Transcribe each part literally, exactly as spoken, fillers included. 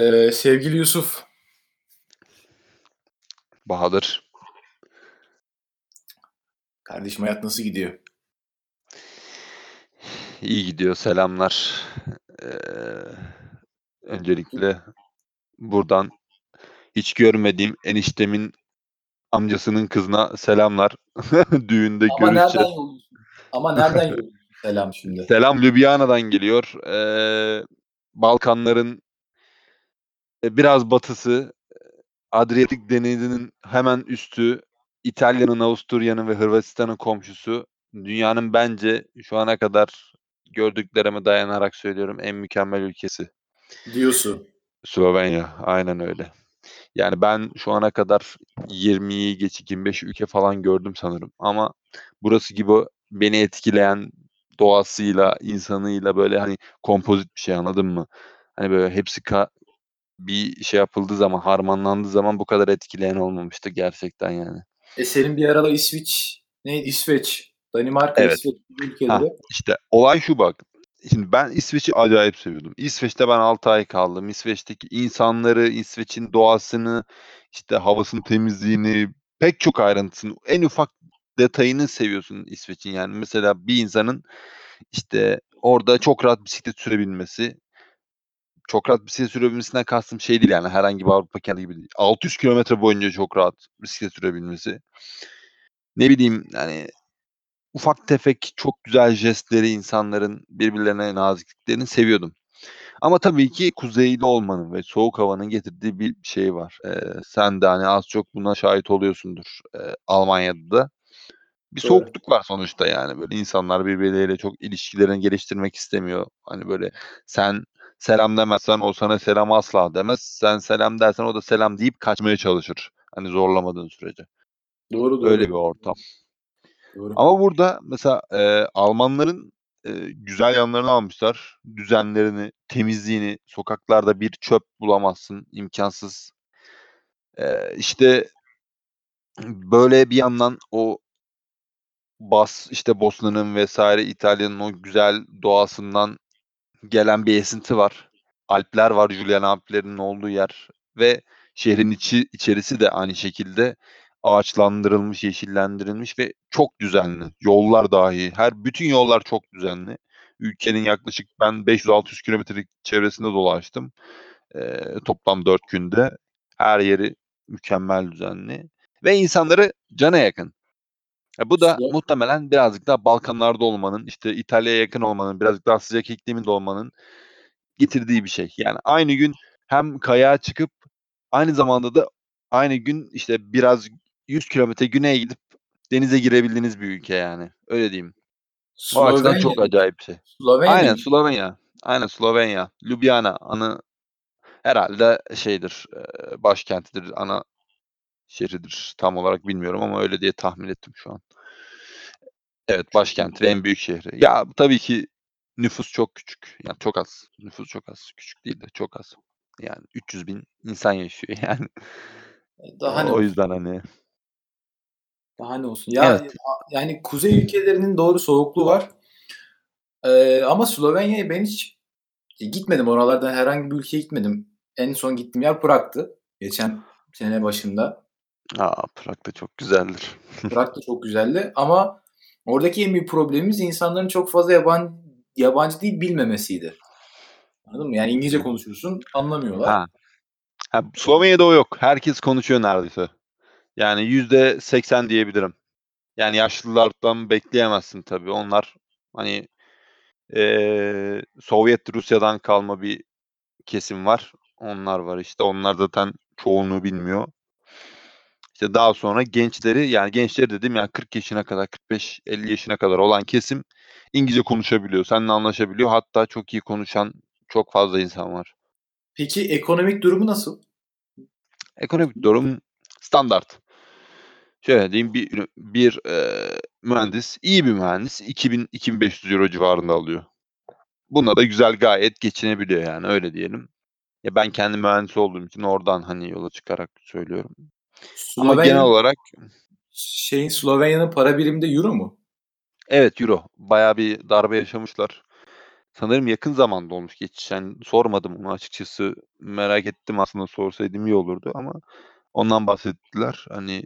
Ee, sevgili Yusuf. Bahadır. Kardeşim, hayat nasıl gidiyor? İyi gidiyor, selamlar. Ee, öncelikle buradan hiç görmediğim eniştemin amcasının kızına selamlar. Düğünde ama görüşeceğiz. Nereden ama nereden geliyor selam şimdi? Selam Ljubljana'dan geliyor. Ee, Balkanların biraz batısı, Adriyatik denizinin hemen üstü, İtalya'nın, Avusturya'nın ve Hırvatistan'ın komşusu. Dünyanın bence şu ana kadar gördüklerime dayanarak söylüyorum en mükemmel ülkesi. Diyorsun. Slovenya, aynen öyle. Yani ben şu ana kadar yirmiyi geç yirmi beş ülke falan gördüm sanırım. Ama burası gibi beni etkileyen doğasıyla, insanıyla böyle hani kompozit bir şey, anladın mı? Hani böyle hepsi ka- bir şey yapıldığı zaman, harmanlandığı zaman bu kadar etkileyen olmamıştı gerçekten yani. E senin bir arada İsviç, neydi? İsveç, Danimarka, evet. İsveç ülkeleri. Ha, işte olay şu bak. Şimdi ben İsveç'i acayip seviyordum. İsveç'te ben altı ay kaldım. İsveç'teki insanları, İsveç'in doğasını, işte havasının temizliğini, pek çok ayrıntısını, en ufak detayını seviyorsun İsveç'in. Yani mesela bir insanın işte orada çok rahat bisiklet sürebilmesi, çok rahat bisiklet sürebilmesinden kastım şey değil yani, herhangi bir Avrupa kenti gibi değil. altı yüz kilometre boyunca çok rahat bisiklet sürebilmesi. Ne bileyim yani, ufak tefek çok güzel jestleri, insanların birbirlerine nazikliklerini seviyordum. Ama tabii ki kuzeyli olmanın ve soğuk havanın getirdiği bir şey var. Ee, sen de hani az çok buna şahit oluyorsundur ee, Almanya'da da. Bir soğukluk var sonuçta yani, böyle insanlar birbirleriyle çok ilişkilerini geliştirmek istemiyor. Hani böyle sen selam demezsen o sana selam asla demez. Sen selam dersen o da selam deyip kaçmaya çalışır. Hani zorlamadığın sürece. Doğru, doğru. Öyle bir ortam. Doğru. Ama burada mesela e, Almanların e, güzel yanlarını almışlar. Düzenlerini, temizliğini, sokaklarda bir çöp bulamazsın, imkansız. E, işte böyle bir yandan o Bas, işte Bosna'nın vesaire, İtalya'nın o güzel doğasından gelen bir esinti var. Alpler var, Julian Alpleri'nin olduğu yer ve şehrin içi içerisi de aynı şekilde ağaçlandırılmış, yeşillendirilmiş ve çok düzenli. Yollar dahi, her bütün yollar çok düzenli. Ülkenin yaklaşık ben beş yüz altı yüz kilometrelik çevresinde dolaştım. Ee, toplam dört günde. Her yeri mükemmel düzenli ve insanları cana yakın. Ya bu da işte muhtemelen birazcık daha Balkanlarda olmanın, işte İtalya'ya yakın olmanın, birazcık daha sıcak ikliminde olmanın getirdiği bir şey. Yani aynı gün hem kayağa çıkıp aynı zamanda da aynı gün işte biraz yüz kilometre güneye gidip denize girebildiğiniz bir ülke yani. Öyle diyeyim. O açıdan çok acayip bir şey. Slovenya. Aynen Slovenya. Aynen Slovenya. Ljubljana anı herhalde şeydir, başkentidir, ana şehridir. Tam olarak bilmiyorum ama öyle diye tahmin ettim şu an. Evet, başkenti ve en büyük şehri. Ya tabii ki nüfus çok küçük. Yani çok az. Nüfus çok az. Küçük değil de çok az. Yani üç yüz bin insan yaşıyor yani. Daha ne o olsun? Yüzden hani. Daha ne olsun? Ya, evet. Yani kuzey ülkelerinin doğru soğukluğu var. Ee, ama Slovenya'ya ben hiç gitmedim. Oralardan herhangi bir ülkeye gitmedim. En son gittiğim yer Prag'tı. Geçen sene başında. Aa, Prag da çok güzeldir. Prag da çok güzeldi ama oradaki en büyük problemimiz insanların çok fazla yabancı, yabancı değil bilmemesiydi. Anladın mı? Yani İngilizce konuşuyorsun, anlamıyorlar. Ha. Ha, Slovenya'da o yok. Herkes konuşuyor neredeyse. Yani yüzde seksen diyebilirim. Yani yaşlılardan bekleyemezsin tabii. Onlar hani ee, Sovyet Rusya'dan kalma bir kesim var. Onlar var işte. Onlar zaten çoğunu bilmiyor. İşte daha sonra gençleri, yani gençleri dedim yani kırk yaşına kadar, kırk beş elli yaşına kadar olan kesim İngilizce konuşabiliyor. Seninle anlaşabiliyor. Hatta çok iyi konuşan çok fazla insan var. Peki ekonomik durumu nasıl? Ekonomik durum standart. Şöyle diyeyim, bir, bir e, mühendis, iyi bir mühendis iki bin iki bin beş yüz euro civarında alıyor. Buna da güzel, gayet geçinebiliyor yani, öyle diyelim. Ya ben kendi mühendis olduğum için oradan hani yola çıkarak söylüyorum. Slovenya, ama genel olarak şeyin Slovenya'nın para birimi de euro mu? Evet, euro. Bayağı bir darbe yaşamışlar. sanırım yakın zamanda olmuş geçiş. Yani sormadım onu açıkçası. Merak ettim aslında, sorsaydım iyi olurdu ama ondan bahsettiler. Hani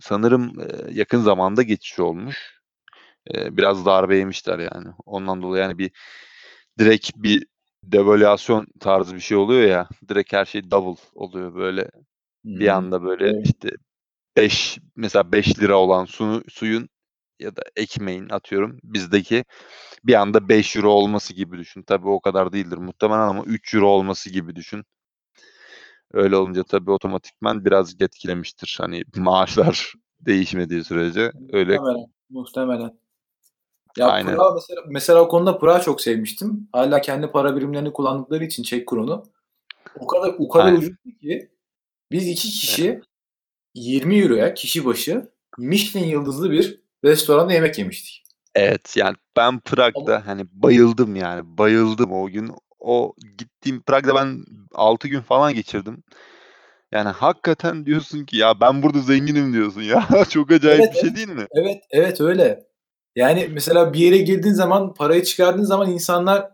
sanırım e, yakın zamanda geçiş olmuş. E, biraz darbe yemişler yani. Ondan dolayı yani bir direkt bir devalüasyon tarzı bir şey oluyor ya. Direkt her şey double oluyor böyle. Bir Hmm. anda böyle işte beş mesela beş lira olan su, suyun ya da ekmeğin atıyorum bizdeki bir anda beş euro olması gibi düşün. Tabii o kadar değildir muhtemelen ama üç euro olması gibi düşün. Öyle olunca tabii otomatikman birazcık etkilemiştir. Hani maaşlar değişmediği sürece öyle. Muhtemelen. Muhtemelen. Ya Aynen. Prag'ı mesela, mesela o konuda Prag'ı çok sevmiştim. Hala kendi para birimlerini kullandıkları için Çek kurunu. O kadar o kadar Aynen. ucuzdu ki biz iki kişi yirmi euroya kişi başı Michelin yıldızlı bir restoranda yemek yemiştik. Evet yani ben Prag'da hani bayıldım yani bayıldım o gün. O gittiğim Prag'da ben altı gün falan geçirdim. Yani hakikaten diyorsun ki ya ben burada zenginim diyorsun ya. Çok acayip Evet, bir şey evet, değil mi? evet, evet öyle. Yani mesela bir yere girdiğin zaman, parayı çıkardığın zaman insanlar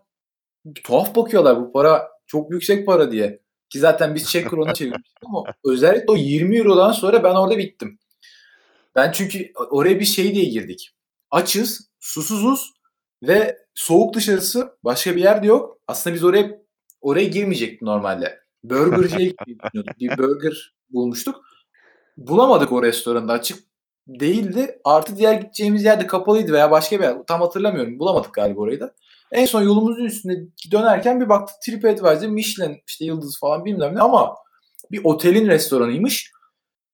tuhaf bakıyorlar, bu para çok yüksek para diye. Ki zaten biz Çek kronu çevirmiştik ama özellikle o yirmi Euro'dan sonra ben orada bittim. Ben çünkü oraya bir şey diye girdik. Açız, susuzuz ve soğuk dışarısı, başka bir yer de yok. Aslında biz oraya oraya girmeyecektik normalde. Burgerciye gidiyorduk. Bir burger bulmuştuk. Bulamadık, o restoranda açık değildi. Artı diğer gideceğimiz yerde kapalıydı veya başka bir yer. Tam hatırlamıyorum. Bulamadık galiba orayı da. En son yolumuzun üstünde dönerken bir baktık TripAdvisor, Michelin, işte yıldız falan bilmem ne ama bir otelin restoranıymış.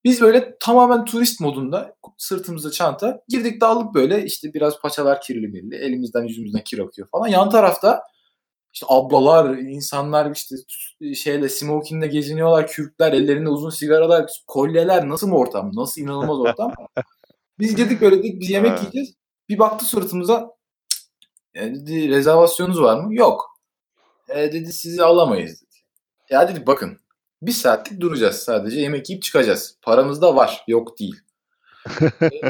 Biz böyle tamamen turist modunda, sırtımızda çanta, girdik daldık böyle, işte biraz paçalar kirli mirli, elimizden yüzümüzden kir akıyor falan. Yan tarafta işte ablalar, insanlar işte şeyle, smokingle geziniyorlar, kürkler, ellerinde uzun sigaralar, kolyeler, nasıl mı ortam, nasıl inanılmaz ortam. Biz girdik böyle, dedik biz yemek yiyeceğiz, bir baktı sırtımıza, "E," dedi, "rezervasyonunuz var mı?" "Yok." "E," dedi, "sizi alamayız." dedi. "Ya," dedi, "bakın bir saatlik duracağız sadece, yemek yiyip çıkacağız. Paramız da var, yok değil." "E,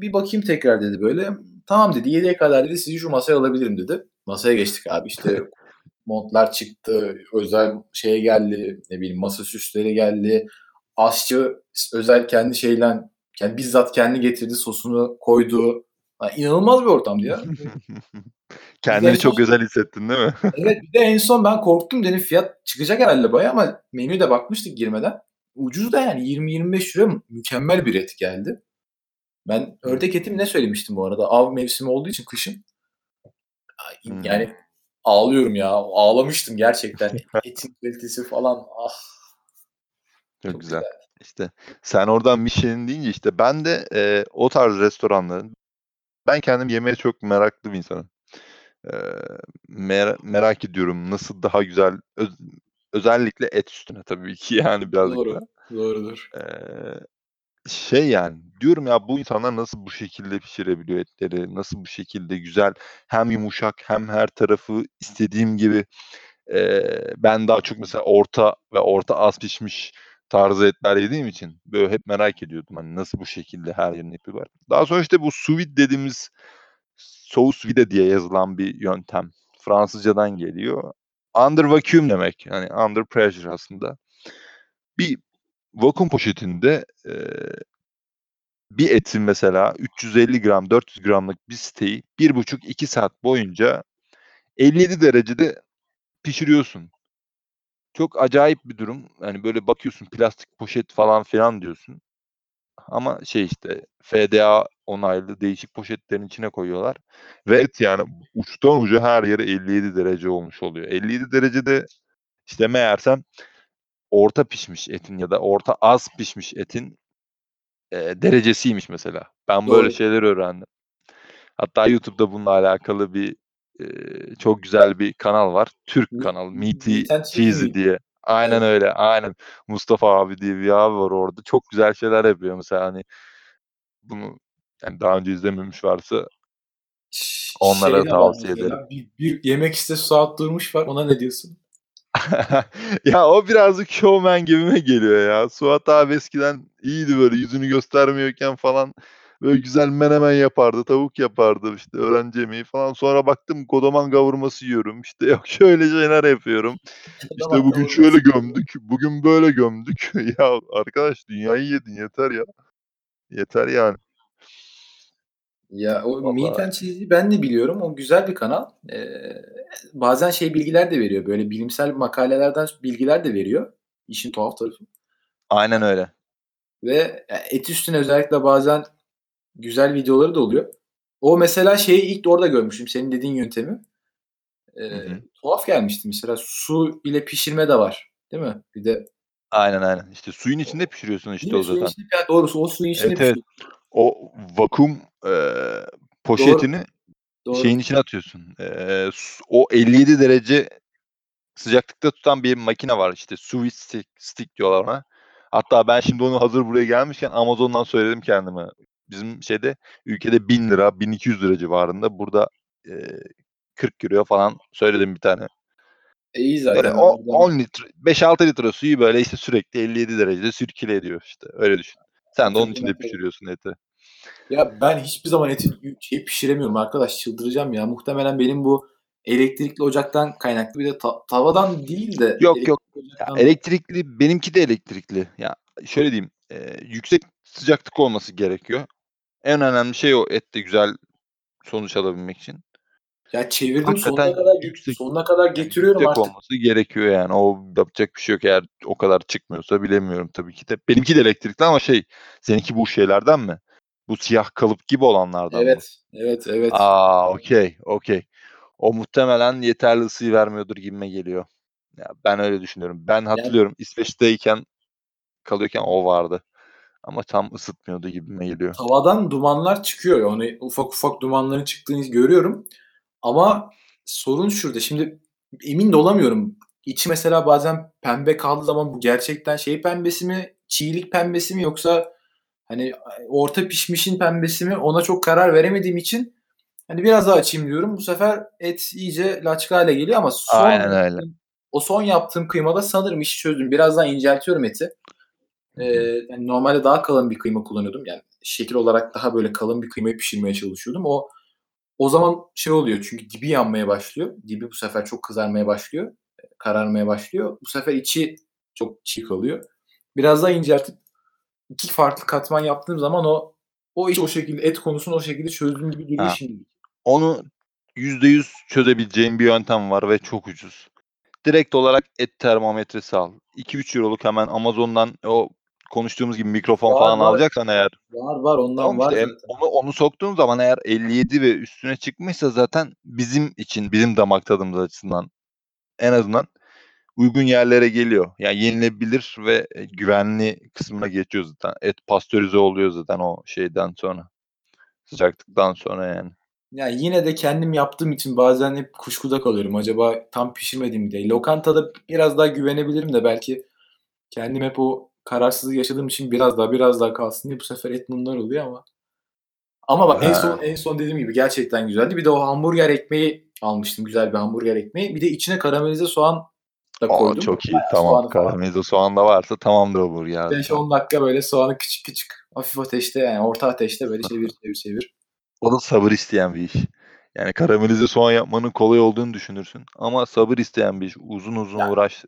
bir bakayım tekrar," dedi böyle. "Tamam," dedi, "yediye kadar," dedi, "sizi şu masaya alabilirim," dedi. Masaya geçtik abi, işte montlar çıktı, özel şey geldi, ne bileyim masa süsleri geldi. Aşçı özel kendi şeyle, yani bizzat kendi getirdi, sosunu koydu. Yani inanılmaz bir ortamdı ya. Kendini çok son... özel hissettin değil mi? Evet, bir de en son ben korktum, dedim fiyat çıkacak herhalde bayağı ama menüye de bakmıştık girmeden. Ucuz da yani, yirmi yirmi beş lira mükemmel bir et geldi. Ben ördek etim ne söylemiştim bu arada? Av mevsimi olduğu için kışın. Yani hmm. ağlıyorum ya. Ağlamıştım gerçekten. Etin kalitesi falan. Ah. Çok, çok güzel. güzel. İşte sen oradan Michelin deyince işte ben de e, o tarz restoranların, ben kendim yemeğe çok meraklı bir insanım. E, mer- merak ediyorum nasıl daha güzel, öz- özellikle et üstüne tabii ki yani birazcık Doğru. da. Doğrudur. E, şey yani diyorum ya, bu insanlar nasıl bu şekilde pişirebiliyor etleri, nasıl bu şekilde güzel, hem yumuşak hem her tarafı istediğim gibi. Ee, ben daha çok mesela orta ve orta az pişmiş tarzı etler yediğim için böyle hep merak ediyordum hani nasıl bu şekilde her yerini yapıyorlar. Daha sonra işte bu sous vide dediğimiz, sous vide diye yazılan bir yöntem, Fransızcadan geliyor. Under vacuum demek, yani under pressure aslında. Bir vakum poşetinde e, bir etin mesela üç yüz elli gram, dört yüz gramlık bir steyi bir buçuk iki saat boyunca elli yedi derecede pişiriyorsun. Çok acayip bir durum. Yani böyle bakıyorsun plastik poşet falan filan diyorsun. Ama şey işte F D A onaylı değişik poşetlerin içine koyuyorlar. Ve et yani uçtan uca her yere elli yedi derece olmuş oluyor. elli yedi derecede işte meğersem orta pişmiş etin ya da orta az pişmiş etin e, derecesiymiş mesela. Ben böyle Doğru. şeyler öğrendim. Hatta YouTube'da bununla alakalı bir e, çok güzel bir kanal var. Türk M- kanalı. Mity Fizy diye. Aynen öyle. Aynen. Mustafa abi diye bir abi var orada. Çok güzel şeyler yapıyor mesela, hani bunu yani daha önce izlememiş varsa onlara Şeyle tavsiye ederim. Bir, bir yemek iste Suat durmuş var. Ona ne diyorsun? Ya o birazcık showman gibime geliyor ya. Suat abi eskiden iyiydi böyle, yüzünü göstermiyorken falan Böyle güzel menemen yapardı, tavuk yapardı, işte öğrenci yemeği falan. Sonra baktım kodoman kavurması yiyorum. İşte yok şöyle şeyler yapıyorum. İşte bugün şöyle gömdük, bugün böyle gömdük. Ya arkadaş dünyayı yedin yeter ya. Yeter yani. Ya o Meat and Cheese'i ben de biliyorum. O güzel bir kanal. Ee, bazen şey bilgiler de veriyor. Böyle bilimsel makalelerden bilgiler de veriyor. İşin tuhaf tarafı. Aynen öyle. Ve et üstüne özellikle bazen güzel videoları da oluyor. O mesela şeyi ilk orada görmüştüm. Senin dediğin yöntemi. Ee, hı hı. Tuhaf gelmişti mesela. Su ile pişirme de var. Değil mi? Bir de. Aynen aynen. İşte suyun içinde pişiriyorsun işte o zaten. Içinde, ya doğrusu o suyun içinde evet, pişiriyorsun. Evet. O vakum e, poşetini doğru. Doğru. Şeyin içine atıyorsun. E, o elli yedi derece sıcaklıkta tutan bir makine var. İşte sous vide stick, stick diyorlar ona. Hatta ben şimdi onu hazır buraya gelmişken Amazon'dan söyledim kendime. Bizim şeyde ülkede bin lira, bin iki yüz lira civarında. Burada e, kırk euro falan söyledim bir tane. E, iyi zaten. Böyle on litre, beş altı litre suyu böyle işte sürekli elli yedi derecede sirküle ediyor işte. Öyle düşün. Sen de onun içinde pişiriyorsun eti. Ya ben hiçbir zaman eti şey pişiremiyorum arkadaş. Çıldıracağım ya. Muhtemelen benim bu elektrikli ocaktan kaynaklı bir de ta- tavadan değil de. Yok yok. Ocaktan... Ya, elektrikli benimki de elektrikli. Ya şöyle diyeyim. E, yüksek sıcaklık olması gerekiyor. En önemli şey o ette güzel sonuç alabilmek için. Ya çevirdim hakikaten sonuna kadar yüksek, sonuna kadar getiriyorum artık. Olması gerekiyor yani. O yapacak bir şey yok eğer o kadar çıkmıyorsa bilemiyorum tabii ki de. Benimki de elektrikli ama şey seninki bu şeylerden mi? Bu siyah kalıp gibi olanlardan evet, mı? Evet, evet, evet. Aa, okey, okey. O muhtemelen yeterli ısıyı vermiyordur gibime geliyor. Ya ben öyle düşünüyorum. Ben hatırlıyorum yani, İsveç'teyken kalıyorken o vardı. Ama tam ısıtmıyordu gibime geliyor. Tavadan dumanlar çıkıyor. Yani ufak ufak dumanların çıktığını görüyorum. Ama sorun şurada. Şimdi emin de olamıyorum. İçi mesela bazen pembe kaldığı zaman bu gerçekten şey pembesi mi? Çiğlik pembesi mi? Yoksa hani orta pişmişin pembesi mi? Ona çok karar veremediğim için hani biraz daha açayım diyorum. Bu sefer et iyice laçka hale geliyor ama son yaptığım, o son yaptığım kıymada sanırım işi çözdüm. Biraz daha inceltiyorum eti. Ee, yani normalde daha kalın bir kıyma kullanıyordum. Yani şekil olarak daha böyle kalın bir kıymayı pişirmeye çalışıyordum. O O zaman şey oluyor çünkü dibi yanmaya başlıyor. Dibi bu sefer çok kızarmaya başlıyor. Kararmaya başlıyor. Bu sefer içi çok çiğ kalıyor. Biraz daha inceltip iki farklı katman yaptığım zaman o o iş o şekilde et konusunu o şekilde çözdüğüm gibi geliyor şimdi. Onu yüzde yüz çözebileceğin bir yöntem var ve çok ucuz. Direkt olarak et termometresi al. iki üç euroluk hemen Amazon'dan o konuştuğumuz gibi mikrofon var, falan var. Alacaksan eğer. Var var ondan tamam var. Işte, onu, onu soktuğum zaman eğer elli yedi ve üstüne çıkmışsa zaten bizim için, bizim damak tadımız açısından en azından uygun yerlere geliyor. Yani yenilebilir ve güvenli kısmına geçiyor zaten. Et pastörize oluyor zaten o şeyden sonra. Sıcaklıktan sonra yani. Yani yine de kendim yaptığım için bazen hep kuşkuda kalıyorum. Acaba tam pişirmedim diye. Lokantada biraz daha güvenebilirim de belki kendim hep o kararsızlık yaşadığım için biraz daha biraz daha kalsın diye bu sefer et bunlar oluyor ama ama bak ha. en son en son dediğim gibi gerçekten güzeldi. Bir de o hamburger ekmeği almıştım. Güzel bir hamburger ekmeği. Bir de içine karamelize soğan da koydum. Aa, çok iyi. Bayağı tamam. Karamelize soğan da varsa tamamdır o burger. beş on dakika böyle soğanı küçük küçük hafif ateşte yani orta ateşte böyle çevir çevir çevir. O da sabır isteyen bir iş. Yani karamelize soğan yapmanın kolay olduğunu düşünürsün ama sabır isteyen bir iş. Uzun uzun yani. uğraş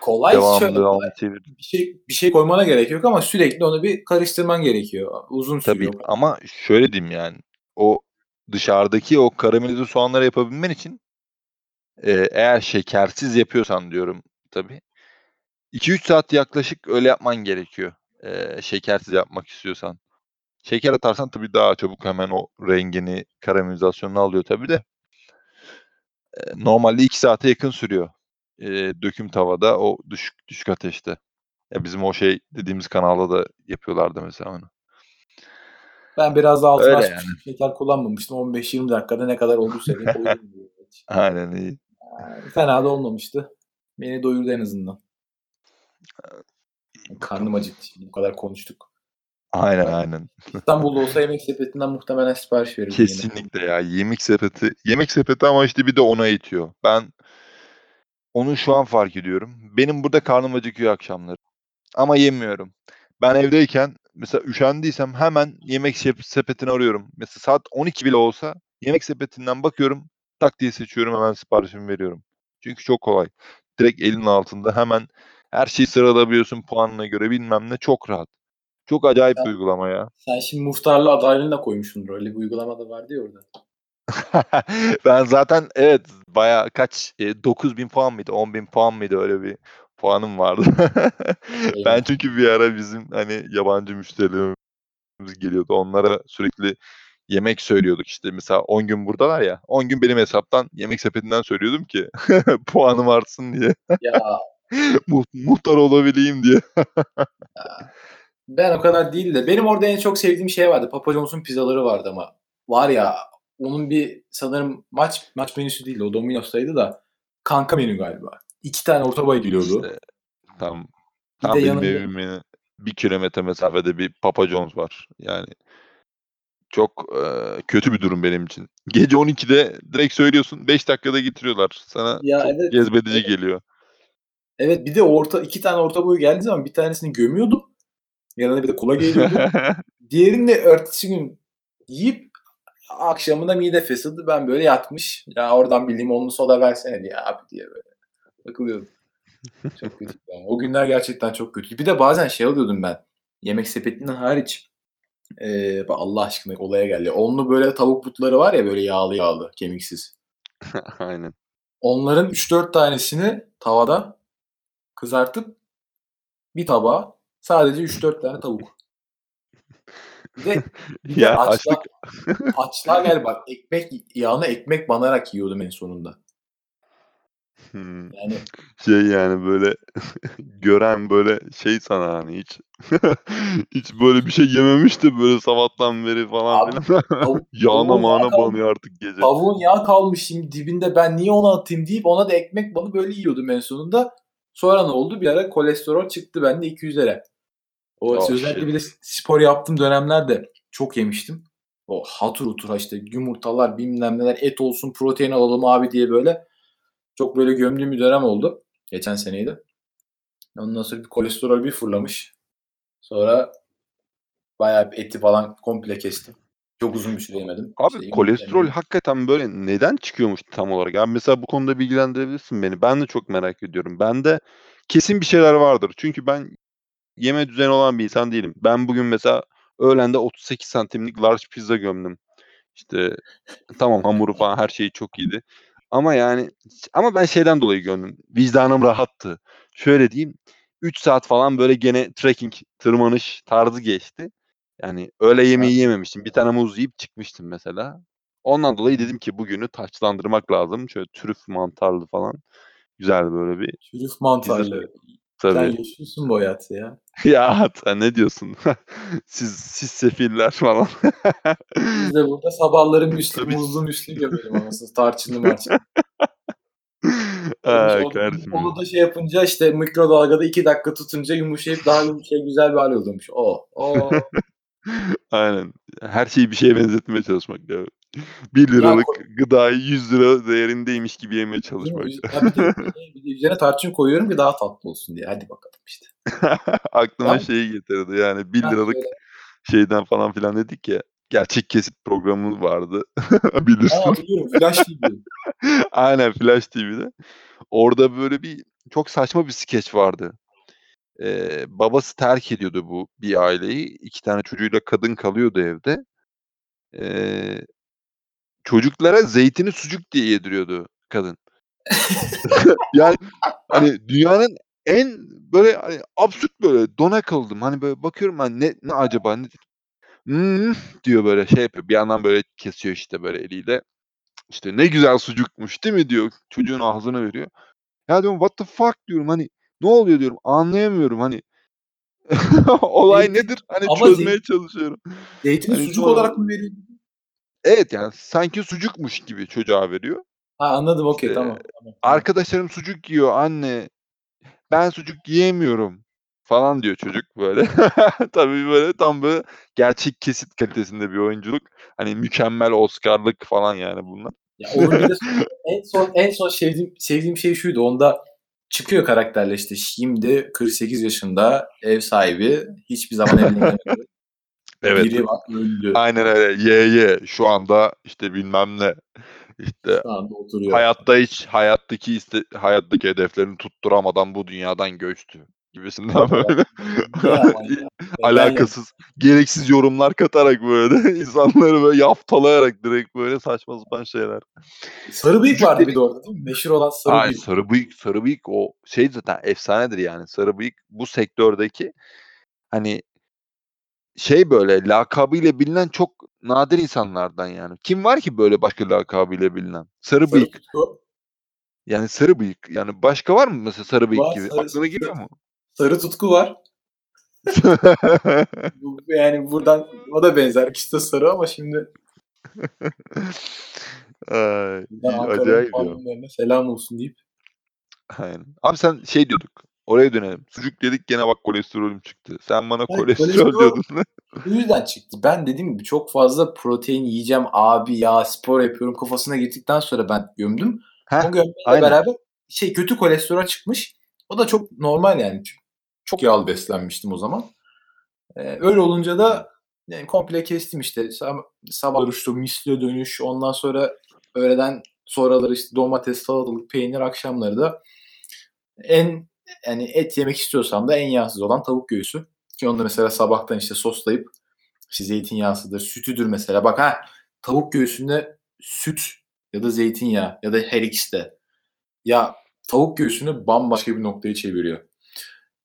Kolay şöyle bir şey, bir şey koymana gerek yok ama sürekli onu bir karıştırman gerekiyor. Uzun sürüyor. Tabii ama şöyle diyeyim yani o dışarıdaki o karamelize soğanları yapabilmen için e, eğer şekersiz yapıyorsan diyorum tabii iki üç saat yaklaşık öyle yapman gerekiyor. E, şekersiz yapmak istiyorsan. Şeker atarsan tabii daha çabuk hemen o rengini karamelizasyonunu alıyor tabii de. E, normalde iki saate yakın sürüyor. E, döküm tavada o düşük düşük ateşte. Ya bizim o şey dediğimiz kanalda da yapıyorlardı mesela onu. Ben biraz daha altına yani. Şeker kullanmamıştım. on beş yirmi dakikada ne kadar olursa koydum. Aynen iyi. Yani, fena da olmamıştı. Beni doyurdu en azından. Karnım acıktı. Bu kadar konuştuk. Aynen yani, aynen. İstanbul'da olsa yemek sepetinden muhtemelen sipariş verirdim. Kesinlikle yine. Ya. Yemek sepeti. Yemek sepeti ama işte bir de ona itiyor. Ben onu şu an fark ediyorum. Benim burada karnım acıkıyor akşamları. Ama yemiyorum. Ben evdeyken mesela üşendiysem hemen yemek sepetini arıyorum. Mesela saat on iki bile olsa yemek sepetinden bakıyorum, tak diye seçiyorum, hemen siparişimi veriyorum. Çünkü çok kolay. Direkt elin altında hemen her şeyi sıralayabiliyorsun puanına göre bilmem ne, çok rahat. Çok acayip sen, bir uygulama ya. Sen şimdi muhtarlı adaylığını da koymuşsundur. Öyle bir uygulama da vardı ya orada. Ben zaten evet bayağı kaç e, dokuz bin puan mıydı on bin puan mıydı öyle bir puanım vardı. Ben çünkü bir ara bizim hani yabancı müşterilerimiz geliyordu. Onlara sürekli yemek söylüyorduk işte. Mesela on gün buradalar ya. on gün benim hesaptan yemek sepetinden söylüyordum ki puanım artsın diye. Ya. Muhtar olabileyim diye. Ben o kadar değil de. Benim orada en çok sevdiğim şey vardı. Papa John's'un pizzaları vardı ama. Var ya onun bir sanırım maç maç menüsü değildi. O Domino's'taydı da. Kanka menü galiba. İki tane orta boy geliyordu. İşte, tam tam benim evime bir kilometre mesafede bir Papa John's var. Yani çok e, kötü bir durum benim için. Gece on ikide direkt söylüyorsun. beş dakikada getiriyorlar. Sana ya çok evet, cezbedici evet. geliyor. Evet bir de orta iki tane orta boy geldiği zaman bir tanesini gömüyordum. Yanına bir de kola geliyordu. Diğerini de ertesi gün yiyip akşamında mide fesatı. Ben böyle yatmış. Ya oradan bir limonlu soda versene diye abi diye böyle takılıyordum. Çok kötü. Yani. O günler gerçekten çok kötü. Bir de bazen şey alıyordum ben. Yemek sepetinden hariç. Ee, Allah aşkına olaya geldi. Onlu böyle tavuk butları var ya böyle yağlı yağlı kemiksiz. Aynen. Onların üç dört tanesini tavada kızartıp bir tabağa sadece üç dört tane tavuk. Bir de, bir de ya, açlığa, açlığa gel bak. Ekmek, yağına ekmek banarak yiyordum en sonunda. Hmm. Yani şey yani böyle gören böyle şey sana hani hiç hiç böyle bir şey yememişti böyle sabahtan beri falan filan. Yağına mana banıyor artık gece. Tavuğun yağı kalmış şimdi dibinde ben niye onu atayım deyip ona da ekmek banı böyle yiyordum en sonunda. Sonra ne oldu? Bir ara kolesterol çıktı bende iki yüzlere. O oh, özellikle şey. Bir de spor yaptığım dönemlerde çok yemiştim. O hatır utura işte yumurtalar bilmem neler et olsun protein alalım abi diye böyle çok böyle gömdüğüm bir dönem oldu. Geçen seneydi. Ondan sonra bir kolesterol bir fırlamış. Sonra bayağı bir eti falan komple kestim. Çok uzun bir süre yemedim. Abi şey, kolesterol yemedim. Hakikaten böyle neden çıkıyormuş tam olarak? Yani mesela bu konuda bilgilendirebilirsin beni. Ben de çok merak ediyorum. Bende kesin bir şeyler vardır. Çünkü ben yeme düzeni olan bir insan değilim. Ben bugün mesela öğlende otuz sekiz santimlik large pizza gömdüm. İşte tamam hamuru falan her şeyi çok iyiydi. Ama yani ama ben şeyden dolayı gömdüm. Vicdanım rahattı. Şöyle diyeyim. üç saat falan böyle gene trekking, tırmanış tarzı geçti. Yani öğle yemeği yememiştim. Bir tane muz yiyip çıkmıştım mesela. Ondan dolayı dedim ki bugünü taçlandırmak lazım. Şöyle trüf mantarlı falan. Güzel böyle bir... Trüf mantarlı. Tabii. Sen yaşıyorsun bu hayatı ya. Ya sen ne diyorsun? siz siz sefiller falan. Biz de burada sabahları müslü, muzlu müslü gömelim anasını. Tarçınlı marçınlı. Ha, kardeşim. Onu da şey yapınca işte mikrodalgada iki dakika tutunca yumuşayıp daha yumuşay güzel bir hal oluyormuş. O. o. Aynen. Her şeyi bir şeye benzetmeye çalışmak. Yani. bir liralık ya, gıdayı yüz lira değerindeymiş gibi yemeye çalışmak. Bir de üzerine tarçın koyuyorum ki daha tatlı olsun diye. Hadi bakalım işte. Aklıma yani, şeyi getirdi yani bir liralık öyle. Şeyden falan filan dedik ya. Gerçek kesit programımız vardı. Bilirsin. Aa, biliyorum. Flash T V. Aynen Flash T V'de. Orada böyle bir çok saçma bir skeç vardı. Ee, babası terk ediyordu bu bir aileyi. İki tane çocuğuyla kadın kalıyordu evde. Ee, çocuklara zeytini sucuk diye yediriyordu kadın. Yani hani dünyanın en böyle hani, absürt böyle dona kaldım. Hani böyle bakıyorum ben ne, ne acaba ne Hmm, diyor böyle şey yapıyor. Bir yandan böyle kesiyor işte böyle eliyle. İşte ne güzel sucukmuş değil mi diyor. Çocuğun ağzına veriyor. Ya diyorum what the fuck diyorum hani ne oluyor diyorum anlayamıyorum hani. Olay nedir? Hani ama çözmeye zeytin, çalışıyorum. Zeytini hani sucuk olarak mı veriyor? Evet yani sanki sucukmuş gibi çocuğa veriyor. Ha anladım okey işte, tamam, tamam. Arkadaşlarım sucuk yiyor anne. Ben sucuk yiyemiyorum. Falan diyor çocuk böyle. Tabii böyle tam böyle gerçek kesit kalitesinde bir oyunculuk. Hani mükemmel Oscar'lık falan yani bunlar. Ya en son en son sevdiğim, sevdiğim şey şuydu. Onda çıkıyor karakterle işte şimdi kırk sekiz yaşında ev sahibi hiçbir zaman evlenmedi. Evet. Biri öldü. Aynen öyle. Ye ye. Şu anda işte bilmem ne. İşte hayatta hiç hayattaki iste, hayattaki hedeflerini tutturamadan bu dünyadan göçtü gibisinden böyle alakasız gereksiz yorumlar katarak böyle insanları böyle yaftalayarak direkt böyle saçma sapan şeyler. Sarı bıyık vardı bir de orada değil mi? Meşhur olan sarı bıyık. Ay sarı bıyık, sarı bıyık o şey zaten efsanedir yani. Sarı bıyık bu sektördeki hani şey böyle lakabıyla bilinen çok nadir insanlardan yani. Kim var ki böyle başka lakabıyla bilinen? Sarı bıyık. Yani sarı bıyık. Yani başka var mı mesela sarı bıyık gibi? Sarı, aklına geliyor mu? Sarı tutku var. Yani buradan o da benzer. İkisi de sarı ama şimdi. Ay, acayip ya. Selam olsun deyip. Aynen. Abi sen şey diyorduk. Oraya dönelim. Sucuk dedik gene bak kolesterolüm çıktı. Sen bana hayır, kolesterol diyordun. Bu yüzden çıktı. Ben dediğim gibi çok fazla protein yiyeceğim abi ya spor yapıyorum kafasına girdikten sonra ben gömdüm. Heh, o gömmekle beraber şey kötü kolesterol çıkmış. O da çok normal yani. Çok yağlı beslenmiştim o zaman. Ee, öyle olunca da yani komple kestim işte. Sabah duruştu, misli dönüş. Ondan sonra öğleden sonraları işte domates, salatalık, peynir akşamları da en yani et yemek istiyorsam da en yağsız olan tavuk göğsü. Ki onu da mesela sabahtan işte soslayıp işte zeytinyağsıdır, sütüdür mesela. Bak ha tavuk göğsünde süt ya da zeytinyağı ya da her ikisi de. Ya tavuk göğsünü bambaşka bir noktaya çeviriyor.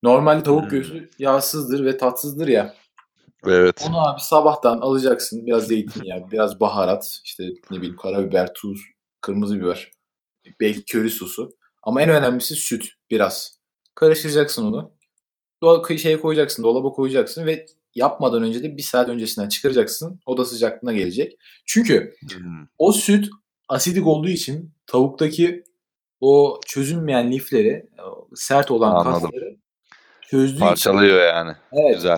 Normalde tavuk hmm. göğsü yağsızdır ve tatsızdır ya. Evet. Onu abi sabahtan alacaksın biraz zeytinyağı, biraz baharat, işte ne bileyim karabiber, tuz, kırmızı biber, belki köri sosu. Ama en önemlisi süt biraz. Karıştıracaksın onu. Dolaba şeye koyacaksın, dolaba koyacaksın ve yapmadan önce de bir saat öncesinden çıkaracaksın. Oda sıcaklığına gelecek. Çünkü hmm. o süt asidik olduğu için tavuktaki o çözünmeyen lifleri, sert olan anladım. Kasları çözdüğü parçalıyor için. Yani. Evet. Güzel.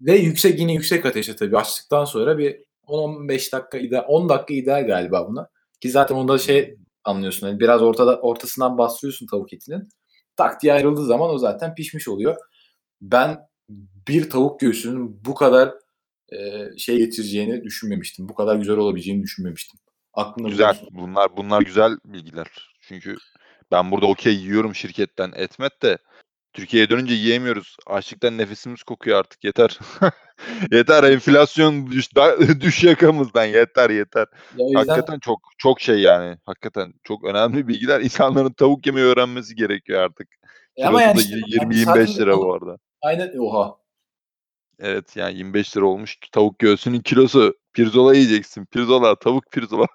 Ve yüksek yine yüksek ateşte tabii açtıktan sonra bir on on beş dakika ideal, on dakika ideal galiba buna. Ki zaten onda şey anlıyorsun. Yani biraz ortada ortasından bastırıyorsun tavuk etinin. Tak diye ayrıldığı zaman o zaten pişmiş oluyor. Ben bir tavuk göğsünün bu kadar e, şey getireceğini düşünmemiştim. Bu kadar güzel olabileceğini düşünmemiştim. Aklımda güzel. Biliyorsun. Bunlar bunlar güzel bilgiler. Çünkü ben burada okey yiyorum şirketten etmet de Türkiye'ye dönünce yiyemiyoruz. Açlıktan nefesimiz kokuyor artık. Yeter. Yeter enflasyon düş, düş yakamızdan. Yeter yeter. Ya hakikaten yüzden... çok çok şey yani. Hakikaten çok önemli bilgiler. İnsanların tavuk yemeyi öğrenmesi gerekiyor artık. E ama yani işte, yirmi yirmi beş yani lira bu arada. Aynen. Oha. Evet yani yirmi beş lira olmuş. Tavuk göğsünün kilosu. Pirzola yiyeceksin. Pirzola. Tavuk pirzola.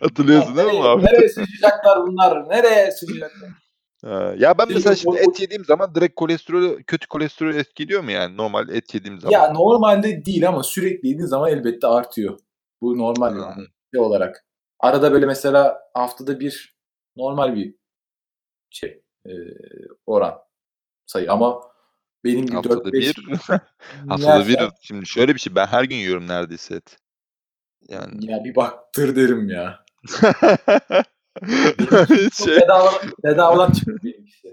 Hatırlıyorsun değil mi abi? Nereye sıçacaklar bunlar? Nereye sıçacaklar? Ya ben mesela şimdi et yediğim zaman direkt kolesterolü, kötü kolesterolü etkiliyor mu yani normal et yediğim zaman? Ya normalde değil ama sürekli yediğin zaman elbette artıyor. Bu normal hmm. yani şey olarak. Arada böyle mesela haftada bir normal bir şey e, oran sayı ama benim gibi dört beş haftada bir şimdi şöyle bir şey ben her gün yiyorum neredeyse et. Yani ya bir baktır derim ya. Bedavadan çıkıyor benim işte.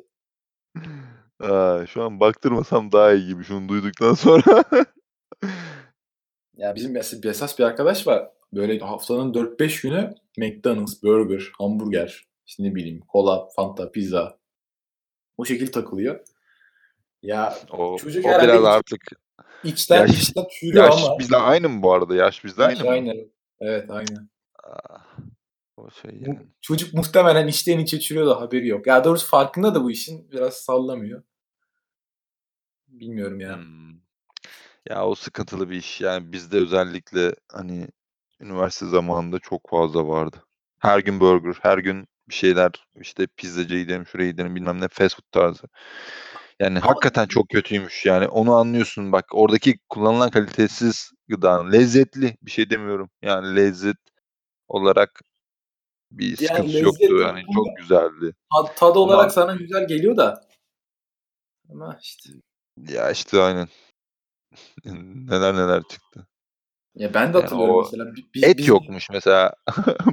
Aa, şu an baktırmasam daha iyi gibi şunu duyduktan sonra. Ya bizim bir esas bir arkadaş var. Böyle haftanın dört beş günü McDonald's, burger, hamburger, işte ne bileyim kola, fanta, pizza. O şekilde takılıyor. Ya o, çocuk o herhalde biraz artık içten yaş, içten çürüyor ama. Yaş bizle aynı mı bu arada? Yaş bizle aynı mı? Aynı. Evet aynı. Aa. Şey yani. Çocuk muhtemelen içten içe çürüyor da haberi yok. Ya doğrusu farkında da bu işin biraz sallamıyor. Bilmiyorum yani. Hmm. Ya o sıkıntılı bir iş. Yani bizde özellikle hani üniversite zamanında çok fazla vardı. Her gün burger, her gün bir şeyler işte pizzacıya gidelim, şuraya gidelim bilmem ne fast food tarzı. Yani ama hakikaten çok kötüymüş. Yani onu anlıyorsun bak oradaki kullanılan kalitesiz gıdanın lezzetli bir şey demiyorum. Yani lezzet olarak bir yani sıkıntısı yoktu yani çok güzeldi. Tad, tadı olarak ama, sana güzel geliyor da. Ama işte. Ya işte aynen. Neler neler çıktı. Ya ben de yani hatırlıyorum mesela. Biz, et biz... yokmuş mesela.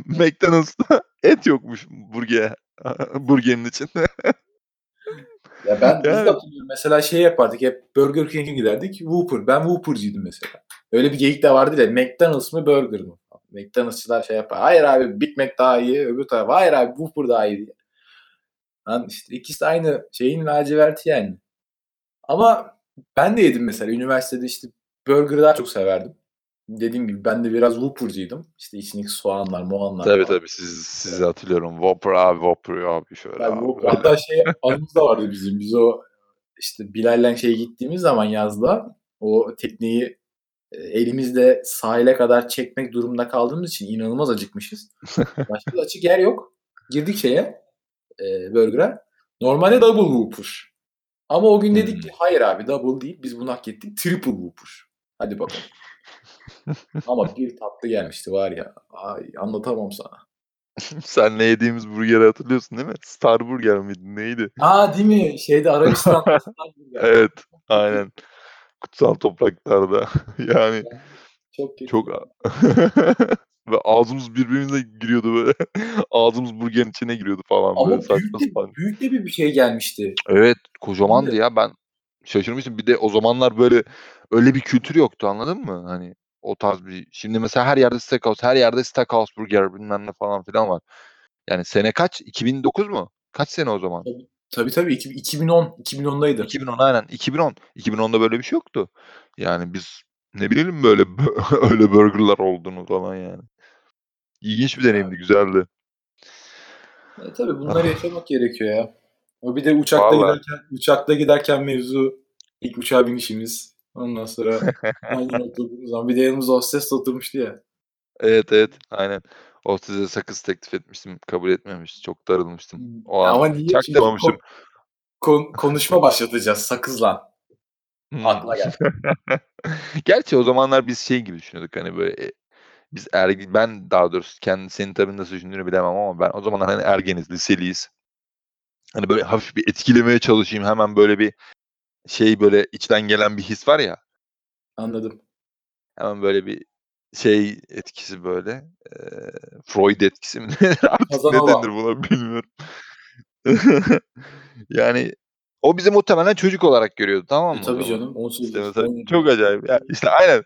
McDonald's'ta et yokmuş burger burgerin içinde. Ya ben yani, biz de hatırlıyorum. Mesela şey yapardık hep, Burger King'e giderdik. Whopper. Ben Whopper'cıydım mesela. Öyle bir geyik de vardı ya. McDonald's mı Burger mı? McDonald'sçılar şey yapar. Hayır abi Big Mac daha iyi. Öbür tarafa hayır abi Whopper daha iyi diye. Yani işte ikisi de aynı şeyin laciverti yani. Ama ben de yedim mesela. Üniversitede işte burger'ı daha çok severdim. Dediğim gibi ben de biraz Whopper'cıydım. İşte içindeki soğanlar, moğanlar. Tabii falan. Tabii siz, sizi evet. Hatırlıyorum. Whopper abi, Whopper abi şöyle ben abi. Whopper. Hatta şey anımız da vardı bizim. Biz o işte Bilal'le şeye gittiğimiz zaman yazda o tekneyi elimizle sahile kadar çekmek durumunda kaldığımız için inanılmaz acıkmışız. Başka açık yer yok. Girdik şeye, e, burger'a. Normalde double Whopper. Ama o gün dedik ki hayır abi double değil. Biz bunu hak ettik. Triple Whopper. Hadi bakalım. Ama bir tatlı gelmişti var ya. Ay, anlatamam sana. Sen ne yediğimiz burgeri hatırlıyorsun değil mi? Star burger miydi? Neydi? Aa değil mi? Şeyde Arabistan'da Star burger. Evet. Aynen. Kutsal topraklarda. Yani çok çok ve ağzımız birbirimize giriyordu böyle. Ağzımız burgerin içine giriyordu falan. Ama böyle büyük, de, falan. büyük de bir şey gelmişti. Evet. Kocamandı evet. Ya. Ben şaşırmıştım. Bir de o zamanlar böyle öyle bir kültür yoktu, anladın mı? Hani o tarz bir... Şimdi mesela her yerde steakhouse, her yerde steakhouse burger bilmem ne falan filan var. Yani sene kaç? iki bin dokuz mu? Kaç sene o zaman? Tabii tabii, tabii. iki bin on iki bin ondaydı. iki bin on aynen. iki bin on iki bin onda böyle bir şey yoktu. Yani biz ne bilelim böyle öyle burgerlar olduğunu falan yani. İlginç bir deneyimdi, güzeldi. E tabii bunları yaşamak gerekiyor ya. O bir de uçakta vallahi. giderken uçakta giderken mevzu ilk uçağa binişimiz. Ondan sonra aynı oturduğumuz zaman bir de yanımızda hostes oturmuştu ya. Evet evet aynen. Hostese sakız teklif etmiştim. Kabul etmemiş. Çok darılmıştım. O ama an çaktırmamıştım. Kon- konuşma başlatacağız sakızla. Akla gel. Gerçi o zamanlar biz şey gibi düşünüyorduk hani böyle e, biz ergen, ben daha doğrusu kendisini tabii nasıl düşündüğünü bilemem ama ben o zamanlar hani ergeniz, liseliyiz. Hani böyle hafif bir etkilemeye çalışayım hemen böyle bir şey böyle içten gelen bir his var ya. Anladım. Hemen böyle bir şey etkisi böyle. E, Freud etkisi mi? Artık ne denir buna bilmiyorum. Yani o bizi muhtemelen çocuk olarak görüyordu, tamam mı? E, tabii canım. İşte çok acayip. Yani işte aynen.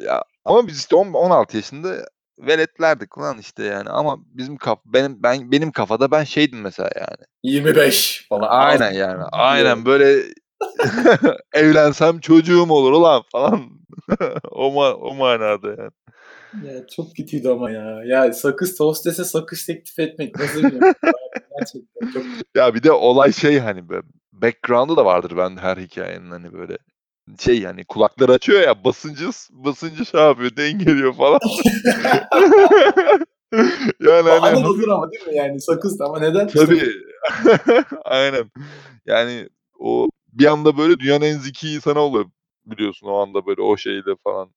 Ya, ama biz işte on altı yaşında veletlerdik lan işte yani ama bizim kaf benim ben benim kafada ben şeydim mesela yani. yirmi beş falan. Aynen yani. Aynen böyle evlensem çocuğum olur ulan falan. o, ma- o manada yani. Ya çok kötüydü ama ya. Ya sakız hostese sakız teklif etmek nasıl bir gerçekten çok. Ya bir de olay şey hani böyle background'u da vardır bende her hikayenin hani böyle şey yani kulakları açıyor ya basıncı basıncı şey yapıyor dengeliyor falan. Yani hani anladın ama değil mi yani sakız ama neden? Tabii. Aynen. Yani o bir anda böyle dünyanın en zeki insanı oluyor biliyorsun o anda böyle o şeyle falan.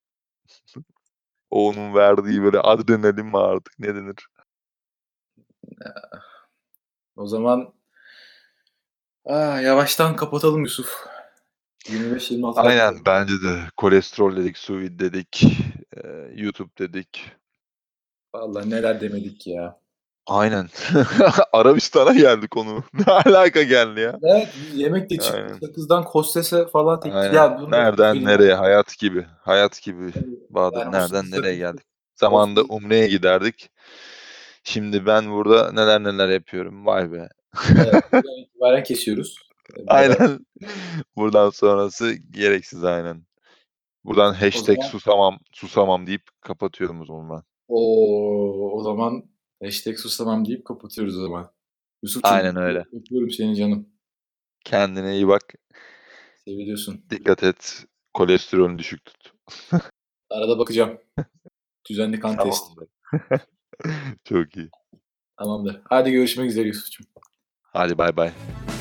O onun verdiği böyle adrenalin mi artık ne denir? O zaman aa, yavaştan kapatalım Yusuf. yirmi beş yirmi altı aynen dedik. Bence de kolesterol dedik, sous vide dedik, e, YouTube dedik. Vallahi neler demedik ya. Aynen. Arabistan'a geldi konu. Ne alaka geldi ya? Evet, yemek de çıktı. Sakızdan hostese falan tekrar. Yani nereden bilmiyorum. Nereye hayat gibi. Hayat gibi. Yani, Bahadır yani nereden nereye geldik? Zamanında Umre'ye giderdik. Şimdi ben burada neler neler yapıyorum. Vay be. Evet, yani itibaren kesiyoruz. Aynen. Buradan sonrası gereksiz aynen. Buradan hashtag zaman... susamam susamam deyip kapatıyorum o zaman. Oo, o zaman hashtag susamam deyip kapatıyoruz o zaman. Yusuf'cum, aynen öyle. Öpüyorum seni canım. Kendine iyi bak. Seviyorsun. Dikkat et. Kolesterolünü düşük tut. Arada bakacağım. Düzenli kan tamam. Testi. Çok iyi. Tamamdır. Hadi görüşmek üzere Yusuf'cum. Hadi bay bay.